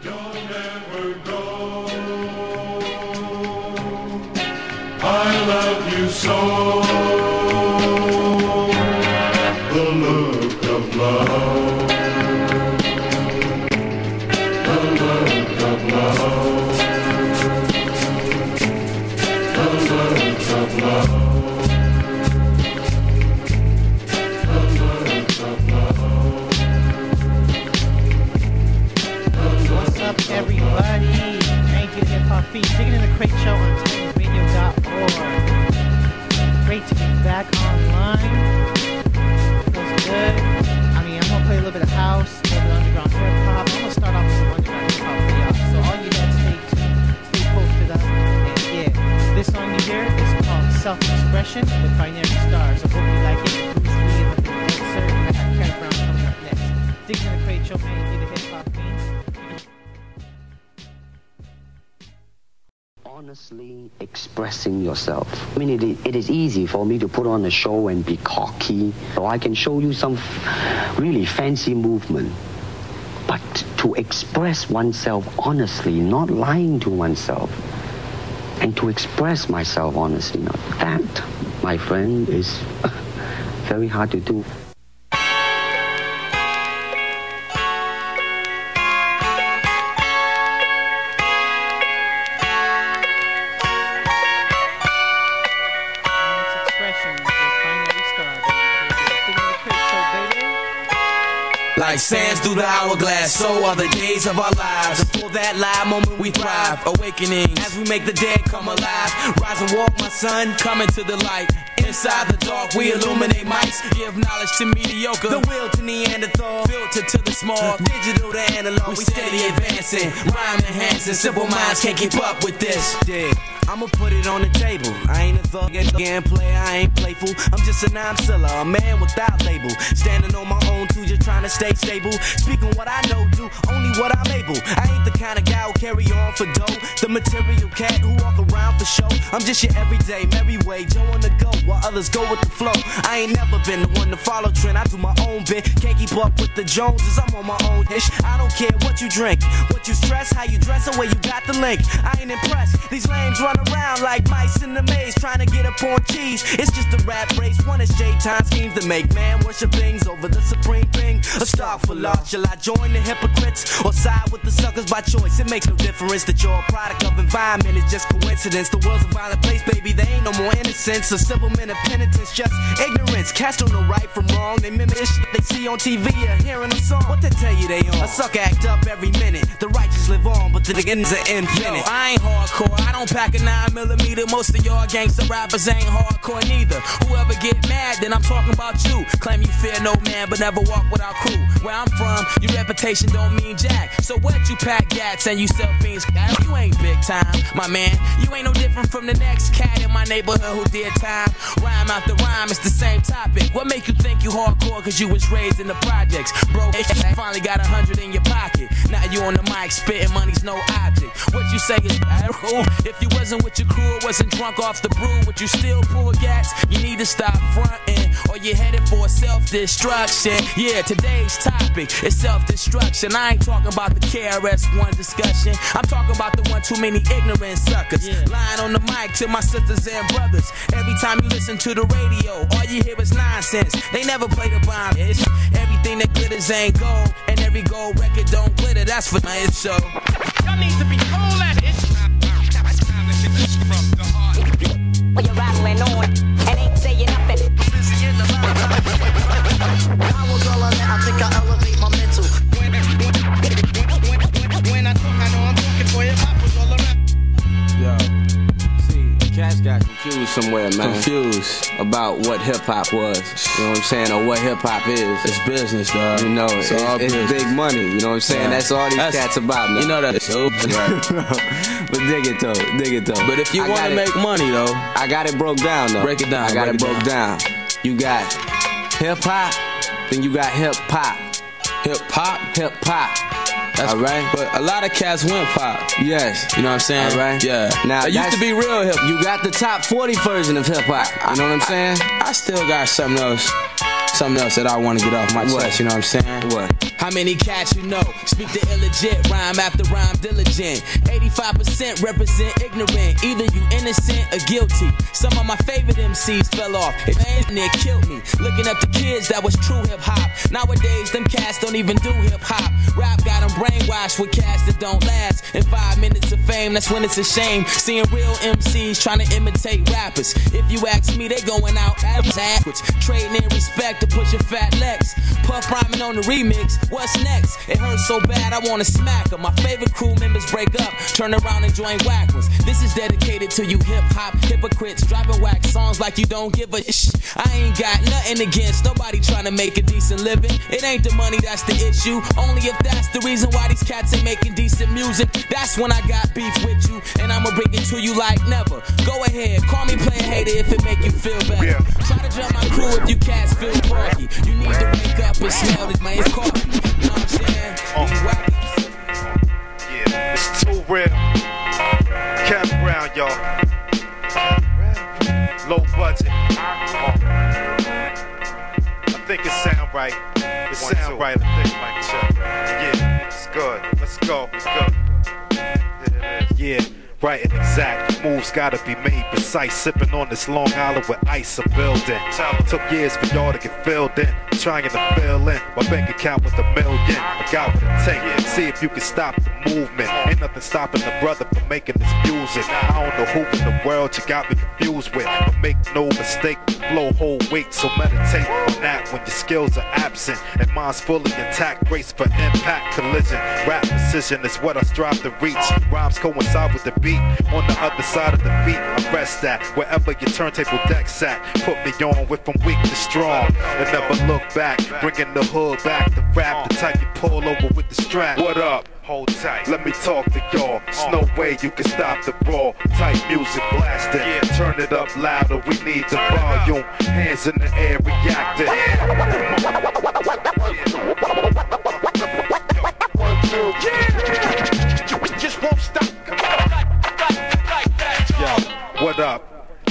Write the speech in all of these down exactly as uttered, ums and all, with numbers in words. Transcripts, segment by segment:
Don't ever go. I love you so. The look of love. The look of love. The look of love. Feet, digging in the crate show on times radio dot org. Great to be back online. Feels good. I mean, I'm gonna play a little bit of house, a little bit of underground hip hop. I'm gonna start off with some underground hip hop for y'all. So all you guys stay stay posted up. And yeah, this song you hear is called Self Expression with Binary Star. So hope you like it. Bruce Lee and the Mixer. I have Carrie Brown coming up next. Digging in the crate show, man. You the hip hop fiends. Honestly expressing yourself. I mean, it, it is easy for me to put on a show and be cocky, or I can show you some f- really fancy movement. But to express oneself honestly, not lying to oneself, and to express myself honestly, now that, my friend, is very hard to do. Like sands through the hourglass, so are the days of our lives. Until that live moment we thrive, awakening as we make the dead come alive. Rise and walk, my son, coming to the light. Inside the dark, we illuminate mics. Give knowledge to mediocre, the will to Neanderthal. Filter to the small, digital to analog. We steady advancing, rhyme enhancing. Simple minds can't keep up with this. Yeah. I'ma put it on the table. I ain't a thug and player, I ain't playful. I'm just a non-seller, a man without label. Standing on my own too, just trying to stay stable. Speaking what I know, do only what I'm able. I ain't the kind of guy who carry on for dough. The material cat who walk around for show. I'm just your everyday, merry way, Joe on the go, while others go with the flow. I ain't never been the one to follow trend. I do my own bit, can't keep up with the Joneses. I'm on my own ish. I don't care what you drink, what you stress, how you dress, or where you got the link. I ain't impressed. These lames run around like mice in the maze, trying to get up on cheese. It's just a rat race, one is shade time schemes to make man worship things over the supreme thing. A star for love, shall I join the hypocrites or side with the suckers by choice? It makes no difference that you're a product of environment, it's just coincidence. The world's a violent place, baby, there ain't no more innocence. A civil man of penitence, just ignorance. Cats don't know right from wrong, they mimic shit they see on T V or hearing a song. What they tell you they on? A sucker act up every minute, the righteous live on, but the ends are infinite. Yo, I ain't hardcore, I don't pack a nine millimeter. Most of y'all gangster rappers ain't hardcore neither. Whoever get mad, then I'm talking about you. Claim you fear no man, but never walk without crew. Where I'm from, your reputation don't mean jack. So what you pack gats and you sell fiends? You ain't big time, my man. You ain't no different from the next cat in my neighborhood who did time. Rhyme after rhyme, it's the same topic. What make you think you hardcore? Cause you was raised in the projects. Bro, you finally got a hundred in your pocket. Now you on the mic, spitting money's no object. What you say is rule. If you wasn't with your crew, wasn't drunk off the brew, but you still pull gas, you need to stop fronting, or you're headed for self-destruction. Yeah, today's topic is self-destruction. I ain't talking about the K R S One discussion, I'm talking about the one too many ignorant suckers, yeah. Lying on the mic to my sisters and brothers. Every time you listen to the radio, all you hear is nonsense, they never play the bomb. It's everything that glitters ain't gold, and every gold record don't glitter, that's for my show. Y'all need to be cool at it. From the heart. Well, you're rattling on and ain't saying nothing. Busy in the line. I was all in there. I think I elevate my mental. When, when, when, when I talk, I know I'm talking for you. I was all around. Yo, see, cats got confused somewhere, man. Confused about what hip hop was. You know what I'm saying? Or what hip hop is. It's business, dog. You know, it's, it's, all it's big money. You know what I'm saying? Yeah. That's all these That's, cats about, man. You know that it's open, right? But dig it though, dig it though. But if you want to make money though, I got it broke down though. Break it down. I got it broke down. You got hip hop, then you got hip hop, hip hop, hip hop. That's all right. But a lot of cats went pop. Yes. You know what I'm saying? All right. Yeah. Now it used to be real hip. You got the top forty version of hip hop. You know what I'm saying? I, I still got something else, something else that I want to get off my chest. You know what I'm saying? What? How many cats you know speak the illegit, rhyme after rhyme diligent? Eighty-five percent represent ignorant, either you innocent or guilty. Some of my favorite M Cs fell off, if it killed me. Looking up to kids that was true hip-hop. Nowadays them cats don't even do hip-hop. Rap got them brainwashed with cats that don't last. In five minutes of fame, that's when it's a shame seeing real M Cs trying to imitate rappers. If you ask me, they going out backwards, trading in respect to pushing fat legs. Puff rhyming on the remix, what's next? It hurts so bad I wanna smack them. My favorite crew members break up, turn around and join whack ones. This is dedicated to you hip-hop hypocrites, dropping whack songs like you don't give a shh. I ain't got nothing against nobody trying to make a decent living. It ain't the money that's the issue, only if that's the reason why these cats ain't making decent music. That's when I got beef with you, and I'ma bring it to you like never. Go ahead, call me player hater if it make you feel better. Yeah. Try to jump my crew if you cats feel funky. You need to wake up and smell this man's coffee. You know what I'm saying? Oh. Yeah, it's too real. Cap Brown, y'all. Low budget. Oh. I think it sound right. It sound right. I think Mike Chuck. Yeah, it's good. Let's go. Let's go. Yeah. Right and exact, moves gotta be made precise. Sipping on this Long Island with ice, a building. Took years for y'all to get filled in. Trying to fill in my bank account with a million. I got what it takes. See if you can stop the movement. Ain't nothing stopping the brother from making this music. I don't know who in the world you got me confused with, but make no mistake, blow whole weight. So meditate on that when your skills are absent and mine's fully intact. Race for impact, collision. Rap precision is what I strive to reach. Rhymes coincide with the beat. On the other side of the beat, I rest at wherever your turntable deck's at. Put me on with from weak to strong, and never look back. Bringing the hood back, the rap, the type you pull over with the strap. What up? Hold tight, let me talk to y'all. There's no way you can stop the brawl. Type music blasting, yeah. Turn it up louder. We need the volume. Hands in the air, reacting. Yeah. Just won't stop. What up?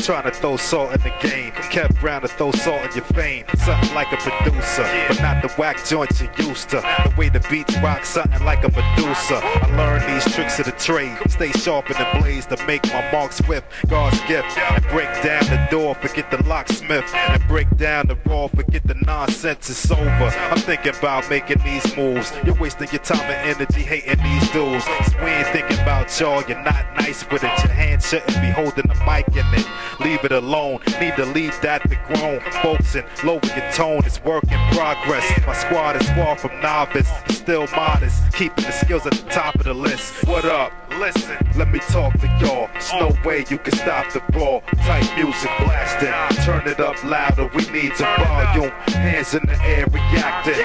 Trying to throw salt in the game. Kept Brown to throw salt in your fame. Something like a producer, yeah. But not the whack joints you used to. The way the beats rock, something like a Medusa. I learned these tricks of the trade. Stay sharp in the blaze to make my marks with God's gift. And break down the door, forget the locksmith. And break down the raw, forget the nonsense, it's over. I'm thinking about making these moves. You're wasting your time and energy hating these dudes. We ain't thinking about y'all, you're not nice with it. Your hand shouldn't be holding the mic in it. Leave it alone, need to leave that to grown folks and lower your tone. It's work in progress. My squad is far from novice, still modest, keeping the skills at the top of the list. What up? Listen, let me talk to y'all. There's no way you can stop the brawl. Type music blasting, turn it up louder. We need the volume. Hands in the air, reacting.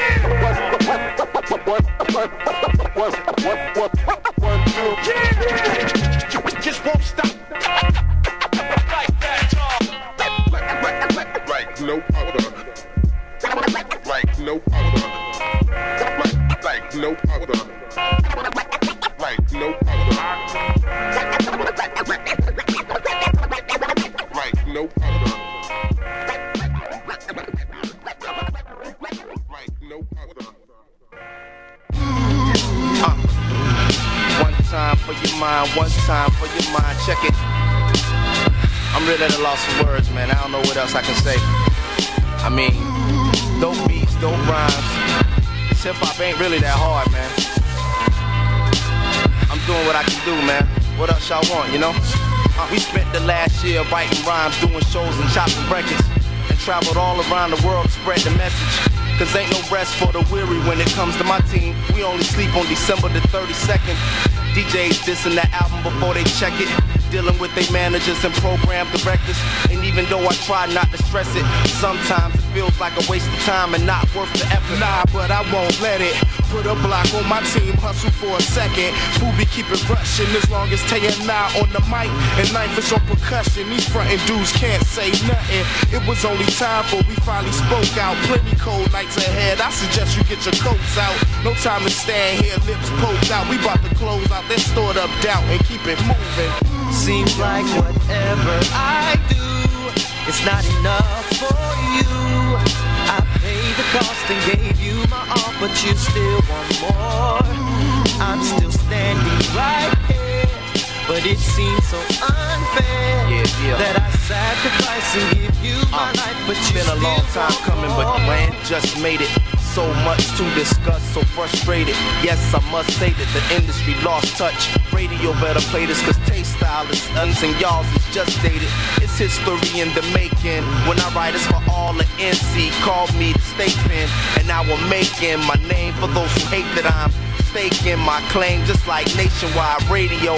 Yeah. Just won't stop. No other, like no other, like no other, like no other, like no other. One time for your mind, one time for your mind, check it. I'm really at a loss for words, man. I don't know what else I can say. I mean, dope beats, dope rhymes. This hip-hop ain't really that hard, man. I'm doing what I can do, man. What else y'all want, you know? Uh, we spent the last year writing rhymes, doing shows and chopping records, and traveled all around the world to spread the message. Cause ain't no rest for the weary when it comes to my team. We only sleep on December the thirty-second. D Js dissing that album before they check it. Dealing with their managers and program directors. And even though I try not to stress it, sometimes it feels like a waste of time and not worth the effort. Nah, but I won't let it. Put a block on my team, hustle for a second. Poobie keep it rushing as long as Tay and I on the mic. And knife is on percussion, these frontin' dudes can't say nothing. It was only time for we finally spoke out. Plenty cold nights ahead, I suggest you get your coats out. No time to stand here, lips poked out. We bout to close out, let's store up doubt and keep it moving. Seems like whatever I do, it's not enough for you. I paid the cost and gave you my all. but you still want more. I'm still standing right here, but it seems so unfair yeah, yeah. that I sacrifice and give you my uh, life, but you been still a long time coming, more. But man, just made it. So much to discuss, so frustrated. Yes, I must say that the industry lost touch. Radio better play this, cause taste style is uns and y'all's is just dated. It's history in the making. When I write, it's for all the N C. Call me the statement, and I will make in my name for those who hate that I'm mistaken. My claim, just like nationwide radio.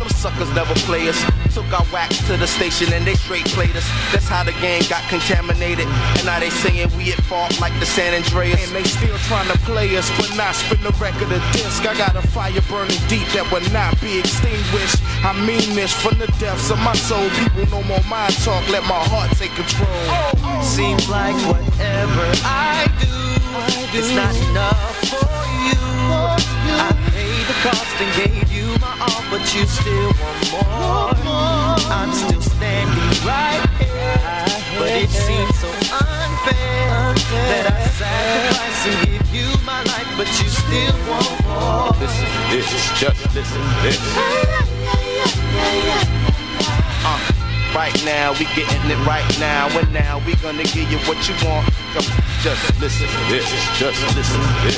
Them suckers never play us. Took our wax to the station and they straight played us. That's how the game got contaminated. And now they saying we at fault like the San Andreas. And they still trying to play us, but not spin the record of disc. I got a fire burning deep that will not be extinguished. I mean this from the depths of my soul. People no more mind talk, let my heart take control. Oh, oh, seems oh, like whatever I do, I do, it's not enough for you. For you. I paid the cost and gave you my all, but you still want more. I'm still standing right here, but it seems so unfair, unfair that I sacrifice and give you my life, but you still want more. Listen, this is just listen, this. Uh, right now we getting it right now, and now we gonna give you what you want. Just listen, this is just listen, this.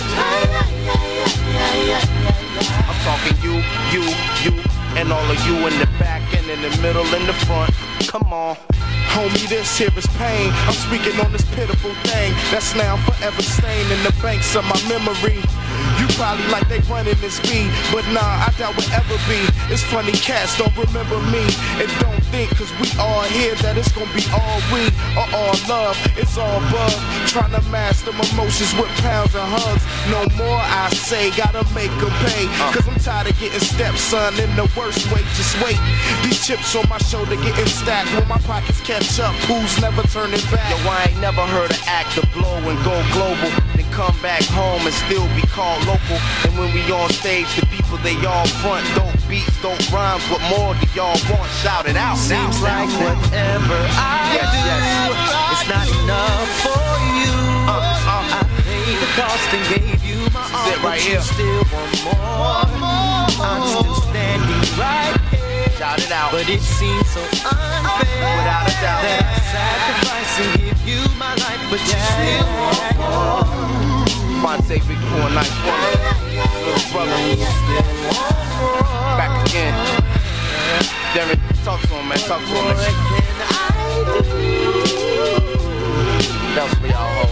I'm talking you, you, you, and all of you in the back and in the middle and the front. Come on. Homie, this here is pain. I'm speaking on this pitiful thing that's now forever stained in the banks of my memory. You probably like they running this beat, but nah, I doubt we'll ever be. It's funny, cats don't remember me and don't think, cause we all here, that it's gonna be all we or all love. It's all bug, trying to mask them emotions with pounds and hugs. No more I say, gotta make them pay, cause I'm tired of getting stepson in the worst way. Just wait, these chips on my shoulder getting stacked when my pockets catch up, who's never turning back. Yo, I ain't never heard an act to blow and go global, then come back home and still be called local. And when we on stage, the people they all front. Don't beats, don't rhymes, what more do y'all want? Shout it out. Seems like whatever I yes, do yes. It's not enough for you. uh, uh, I paid the cost and gave you my all, but right you here. Still want more. I'm still standing right here, shout it out. But it seems so unfair, without a doubt, that I sacrifice and give you my life, but you still want more. Fonte, Big Four, Nice One, Little Brother, back again. Jerry, talk to him, man, talk to him, man. That was for y'all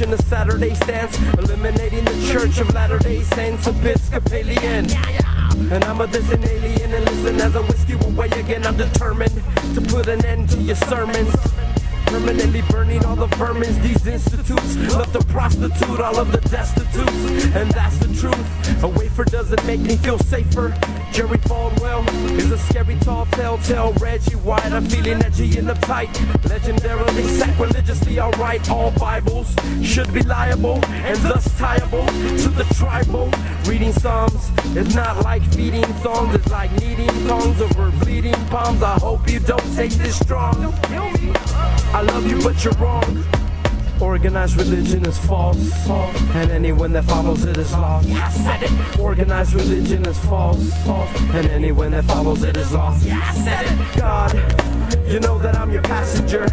in a Saturday stance, eliminating the church of Latter-day Saints, Episcopalian. And I'm a this an alien, and listen as I whisk you away again. I'm determined to put an end to your sermons. permanently burning all the vermins. These institutes love to prostitute all of the destitutes, and that's the truth. A wafer doesn't make me feel safer. Jerry Falwell is a scary tall telltale. Reggie White, I'm feeling edgy and uptight, legendarily, sacrilegiously alright. All Bibles should be liable and thus tieable to the tribal. Reading Psalms is not like feeding songs, it's like needing tongues over bleeding palms. I hope you don't take this strong. I love you, but you're wrong. Organized religion is false, and anyone that follows it is lost. Yeah, I said it. Organized religion is false, and anyone that follows it is lost. Yeah, I said it. God, you know that I'm your passenger.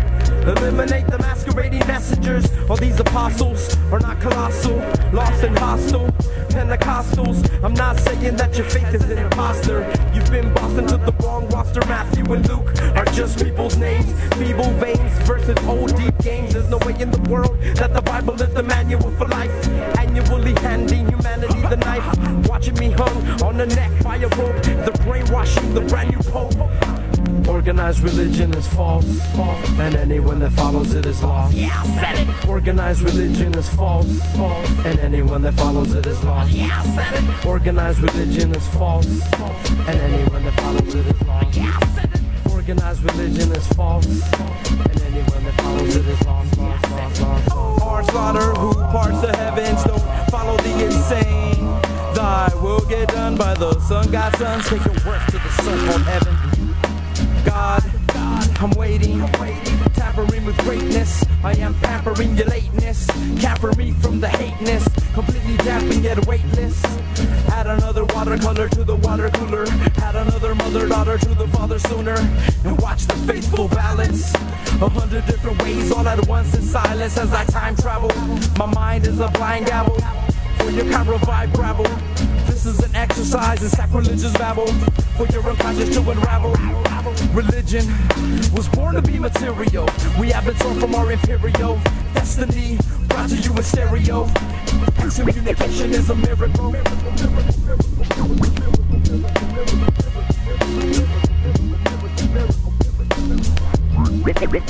Eliminate the masquerading messengers. All these apostles are not colossal, lost and hostile. Pentecostals, I'm not saying that your faith is an imposter. You've been bossed into the wrong roster. Matthew and Luke are just people's names. Feeble veins versus old deep games. There's no way in the world that the Bible is the manual for life. Annually handing humanity the knife. Watching me hung on the neck by a rope. The brainwashing, the brand new pope. Organized religion is false, and anyone that follows it is lost. Yeah, I said it. Organized religion is false, and anyone that follows it is lost. Yeah, I said it. Organized religion is false, and anyone that follows it is lost. Yeah, I said it. Organized religion is false, and anyone that follows it is lost. Lost, lost, lost, lost. Our slaughter, who parts the heavens, don't follow the insane. Thy will get done by the sun. God's sons taking worth to the sun from heaven. God, I'm waiting, I'm waiting, tampering with greatness. I am pampering your lateness, capturing me from the hateness, completely damping yet weightless. Add another watercolor to the water cooler, add another mother-daughter to the father sooner, and watch the faithful balance. A hundred different ways all at once in silence as I time travel. My mind is a blind gavel, for your chiral vibe gravel. This is an exercise in sacrilegious babble, for your unconscious to unravel. Religion was born to be material. We have been torn from our imperial destiny. Roger you in stereo. Communication is a miracle. Digging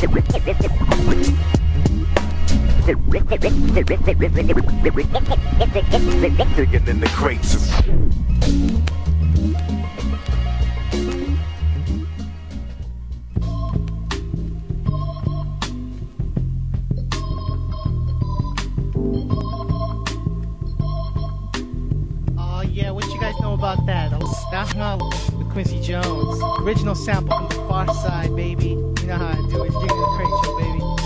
in the crates. About that, I was knocking out with Quincy Jones, original sample from the Far Side, baby. You know how I do it, digging the crate show, baby.